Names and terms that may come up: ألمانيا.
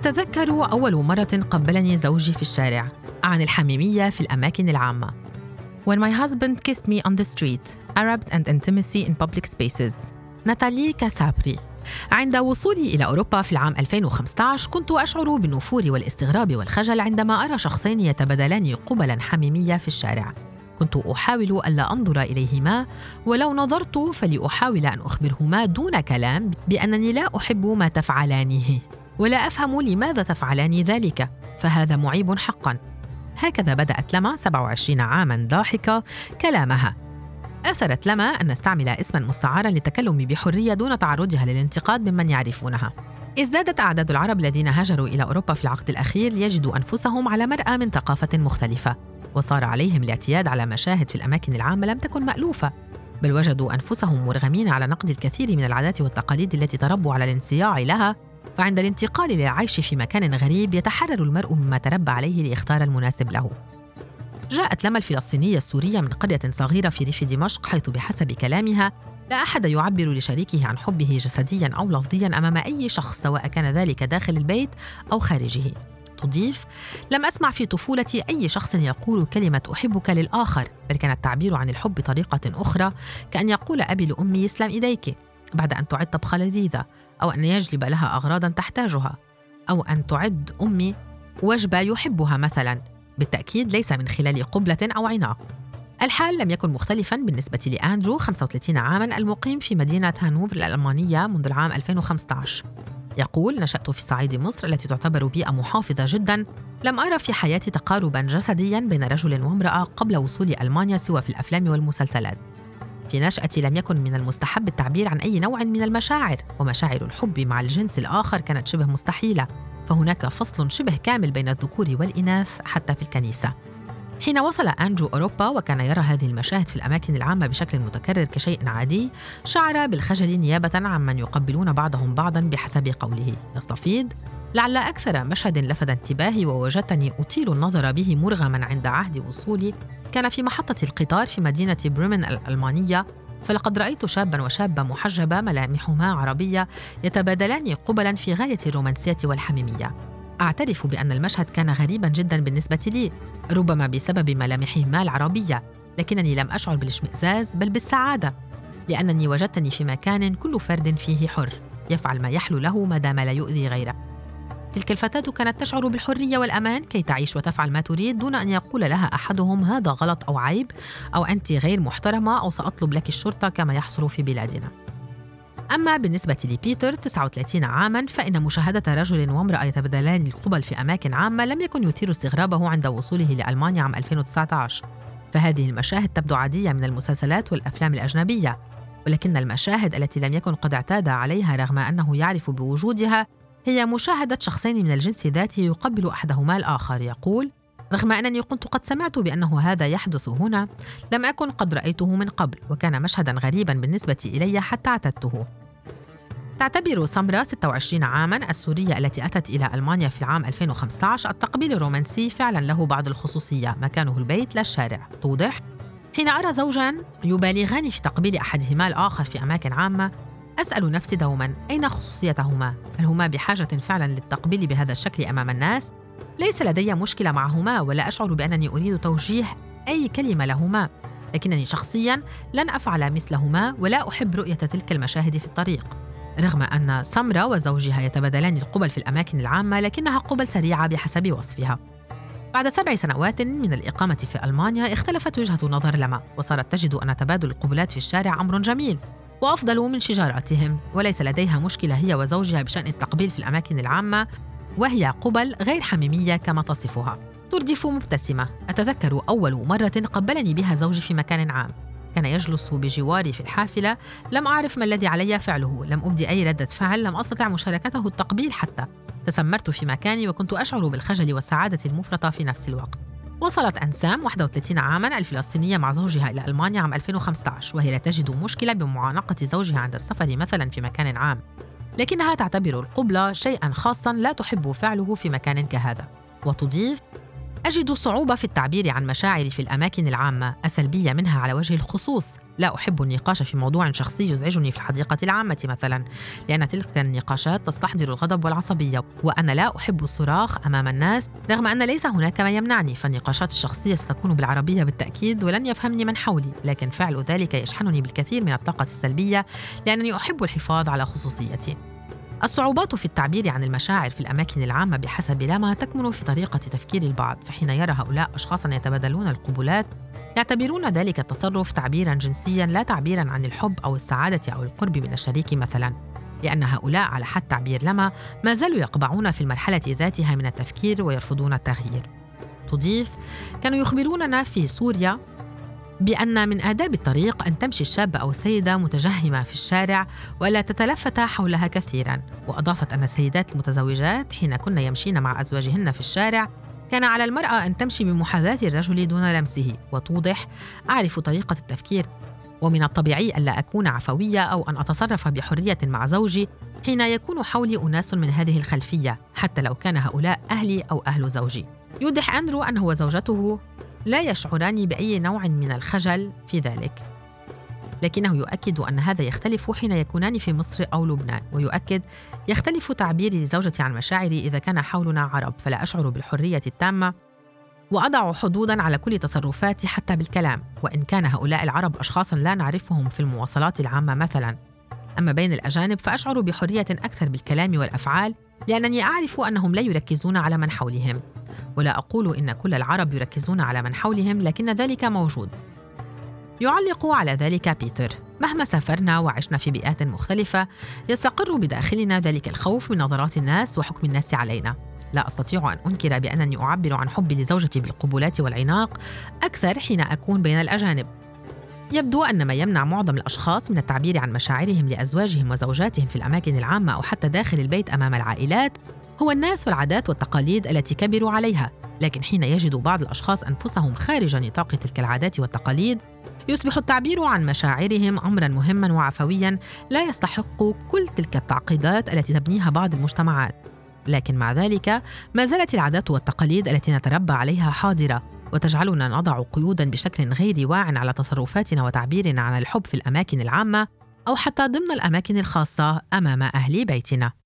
أتذكر أول مرة قبلني زوجي في الشارع عن الحميمية في الأماكن العامة. When my husband kissed me on the street, Arabs and intimacy in public spaces. ناتالي كاسابري. عند وصولي إلى أوروبا في العام 2015 كنت أشعر بالنفور والاستغراب والخجل عندما أرى شخصين يتبادلان قبلا حميمية في الشارع. كنت أحاول ألا أنظر إليهما، ولو نظرت فلأحاول أن أخبرهما دون كلام بأنني لا أحب ما تفعلانه ولا أفهم لماذا تفعلان ذلك، فهذا معيب حقا. هكذا بدأت لما 27 عاما ضاحكة كلامها. أثرت لما أن نستعمل اسما مستعارا للتكلم بحرية دون تعرضها للانتقاد ممن يعرفونها. ازدادت أعداد العرب الذين هاجروا إلى أوروبا في العقد الأخير ليجدوا أنفسهم على مرأى من ثقافة مختلفة، وصار عليهم الاعتياد على مشاهد في الأماكن العامة لم تكن مألوفة، بل وجدوا أنفسهم مرغمين على نقد الكثير من العادات والتقاليد التي تربوا على الانصياع لها. فعند الانتقال للعيش في مكان غريب يتحرر المرء مما تربى عليه ليختار المناسب له. جاءت لما الفلسطينية السورية من قرية صغيرة في ريف دمشق، حيث بحسب كلامها لا أحد يعبر لشريكه عن حبه جسدياً أو لفظياً أمام أي شخص، سواء كان ذلك داخل البيت أو خارجه. تضيف: لم أسمع في طفولتي أي شخص يقول كلمة أحبك للآخر، بل كان التعبير عن الحب بطريقة أخرى، كأن يقول أبي لأمي يسلم إيديك بعد أن تعد طبخة لذيذة، أو أن يجلب لها أغراضاً تحتاجها، أو أن تعد أمي وجبة يحبها مثلاً، بالتأكيد ليس من خلال قبلة أو عناق. الحال لم يكن مختلفاً بالنسبة لأندرو 35 عاماً المقيم في مدينة هانوفر الألمانية منذ العام 2015. يقول: نشأت في صعيد مصر التي تعتبر بيئة محافظة جداً. لم أرى في حياتي تقارباً جسدياً بين رجل وامرأة قبل وصول ألمانيا سوى في الأفلام والمسلسلات. في نشأتي لم يكن من المستحب التعبير عن أي نوع من المشاعر، ومشاعر الحب مع الجنس الآخر كانت شبه مستحيلة، فهناك فصل شبه كامل بين الذكور والإناث حتى في الكنيسة. حين وصل أندرو أوروبا وكان يرى هذه المشاهد في الأماكن العامة بشكل متكرر كشيء عادي، شعر بالخجل نيابة عمن يقبلون بعضهم بعضا بحسب قوله. يستفيد: لعل أكثر مشهد لفت انتباهي ووجدتني أطيل النظر به مرغما عند عهد وصولي كان في محطة القطار في مدينة بريمن الألمانية، فلقد رأيت شابا وشابة محجبة ملامحهما عربية يتبادلان قبلا في غاية الرومانسية والحميمية. أعترف بأن المشهد كان غريبا جدا بالنسبة لي، ربما بسبب ملامحهما العربية، لكنني لم أشعر بالاشمئزاز بل بالسعادة، لأنني وجدتني في مكان كل فرد فيه حر يفعل ما يحلو له ما دام لا يؤذي غيره. تلك الفتاة كانت تشعر بالحرية والأمان كي تعيش وتفعل ما تريد دون أن يقول لها أحدهم هذا غلط أو عيب أو أنت غير محترمة أو سأطلب لك الشرطة كما يحصل في بلادنا. أما بالنسبة لبيتر 39 عاماً فإن مشاهدة رجل وامرأة يتبادلان القبل في أماكن عامة لم يكن يثير استغرابه عند وصوله لألمانيا عام 2019، فهذه المشاهد تبدو عادية من المسلسلات والأفلام الأجنبية، ولكن المشاهد التي لم يكن قد اعتاد عليها رغم أنه يعرف بوجودها هي مشاهدة شخصين من الجنس ذاته يقبل أحدهما الآخر. يقول: رغم أنني كنت قد سمعت بأنه هذا يحدث هنا، لم أكن قد رأيته من قبل، وكان مشهدا غريبا بالنسبة إلي حتى اعتدته. تعتبر سمرة 26 عاماً السورية التي أتت إلى ألمانيا في العام 2015 التقبيل الرومانسي فعلاً له بعض الخصوصية، مكانه البيت لا الشارع. توضح: حين أرى زوجاً يبالغان في تقبيل أحدهما الآخر في أماكن عامة، أسأل نفسي دوماً أين خصوصيتهما؟ هل هما بحاجة فعلاً للتقبيل بهذا الشكل أمام الناس؟ ليس لدي مشكلة معهما ولا أشعر بأنني أريد توجيه أي كلمة لهما، لكنني شخصياً لن أفعل مثلهما ولا أحب رؤية تلك المشاهد في الطريق. رغم أن سمرة وزوجها يتبادلان القبل في الأماكن العامة، لكنها قبل سريعة بحسب وصفها. بعد 7 سنوات من الإقامة في ألمانيا اختلفت وجهة نظر لما، وصارت تجد أن تبادل القبلات في الشارع أمر جميل وأفضل من شجاراتهم، وليس لديها مشكلة هي وزوجها بشأن التقبيل في الأماكن العامة، وهي قبل غير حميمية كما تصفها. تردف مبتسمة: أتذكر أول مرة قبلني بها زوجي في مكان عام، كان يجلس بجواري في الحافلة، لم أعرف ما الذي علي فعله، لم أبدي أي ردة فعل، لم أستطع مشاركته التقبيل حتى، تسمرت في مكاني وكنت أشعر بالخجل والسعادة المفرطة في نفس الوقت. وصلت أنسام 31 عاماً الفلسطينية مع زوجها إلى ألمانيا عام 2015، وهي لا تجد مشكلة بمعانقة زوجها عند السفر مثلاً في مكان عام، لكنها تعتبر القبلة شيئاً خاصاً لا تحب فعله في مكان كهذا. وتضيف: أجد صعوبة في التعبير عن مشاعري في الأماكن العامة، السلبية منها على وجه الخصوص، لا أحب النقاش في موضوع شخصي يزعجني في الحديقة العامة مثلا، لأن تلك النقاشات تستحضر الغضب والعصبية، وأنا لا أحب الصراخ أمام الناس، رغم أن ليس هناك ما يمنعني، فالنقاشات الشخصية ستكون بالعربية بالتأكيد ولن يفهمني من حولي، لكن فعل ذلك يشحنني بالكثير من الطاقة السلبية لأنني أحب الحفاظ على خصوصيتي. الصعوبات في التعبير عن المشاعر في الأماكن العامة بحسب لما تكمن في طريقة تفكير البعض، فحين يرى هؤلاء أشخاصاً يتبادلون القبلات يعتبرون ذلك التصرف تعبيراً جنسياً لا تعبيراً عن الحب أو السعادة أو القرب من الشريك مثلاً، لأن هؤلاء على حد تعبير لما ما زالوا يقبعون في المرحلة ذاتها من التفكير ويرفضون التغيير. تضيف: كانوا يخبروننا في سوريا بأن من آداب الطريق أن تمشي الشابة أو السيدة متجهمة في الشارع ولا تتلفت حولها كثيراً. وأضافت أن السيدات المتزوجات حين كن يمشين مع أزواجهن في الشارع كان على المرأة أن تمشي بمحاذاة الرجل دون لمسه. وتوضح: أعرف طريقة التفكير، ومن الطبيعي ألا أكون عفوية أو أن أتصرف بحرية مع زوجي حين يكون حولي أناس من هذه الخلفية، حتى لو كان هؤلاء أهلي أو أهل زوجي. يوضح أندرو أنه وزوجته لا يشعران بأي نوع من الخجل في ذلك، لكنه يؤكد أن هذا يختلف حين يكونان في مصر أو لبنان. ويؤكد: يختلف تعبيري لزوجتي عن مشاعري إذا كان حولنا عرب، فلا أشعر بالحرية التامة وأضع حدوداً على كل تصرفاتي حتى بالكلام، وإن كان هؤلاء العرب أشخاصاً لا نعرفهم في المواصلات العامة مثلاً. أما بين الأجانب فأشعر بحرية أكثر بالكلام والأفعال، لأنني أعرف أنهم لا يركزون على من حولهم، ولا أقول إن كل العرب يركزون على من حولهم، لكن ذلك موجود. يعلق على ذلك بيتر: مهما سافرنا وعشنا في بيئات مختلفة يستقر بداخلنا ذلك الخوف من نظرات الناس وحكم الناس علينا. لا أستطيع أن أنكر بأنني أعبر عن حبي لزوجتي بالقبلات والعناق أكثر حين أكون بين الأجانب. يبدو أن ما يمنع معظم الأشخاص من التعبير عن مشاعرهم لأزواجهم وزوجاتهم في الأماكن العامة أو حتى داخل البيت أمام العائلات هو الناس والعادات والتقاليد التي كبروا عليها، لكن حين يجد بعض الأشخاص أنفسهم خارج نطاق تلك العادات والتقاليد يصبح التعبير عن مشاعرهم أمراً مهماً وعفوياً لا يستحق كل تلك التعقيدات التي تبنيها بعض المجتمعات. لكن مع ذلك ما زالت العادات والتقاليد التي نتربى عليها حاضرة، وتجعلنا نضع قيوداً بشكل غير واعٍ على تصرفاتنا وتعبيرنا عن الحب في الأماكن العامة أو حتى ضمن الأماكن الخاصة أمام أهل بيتنا.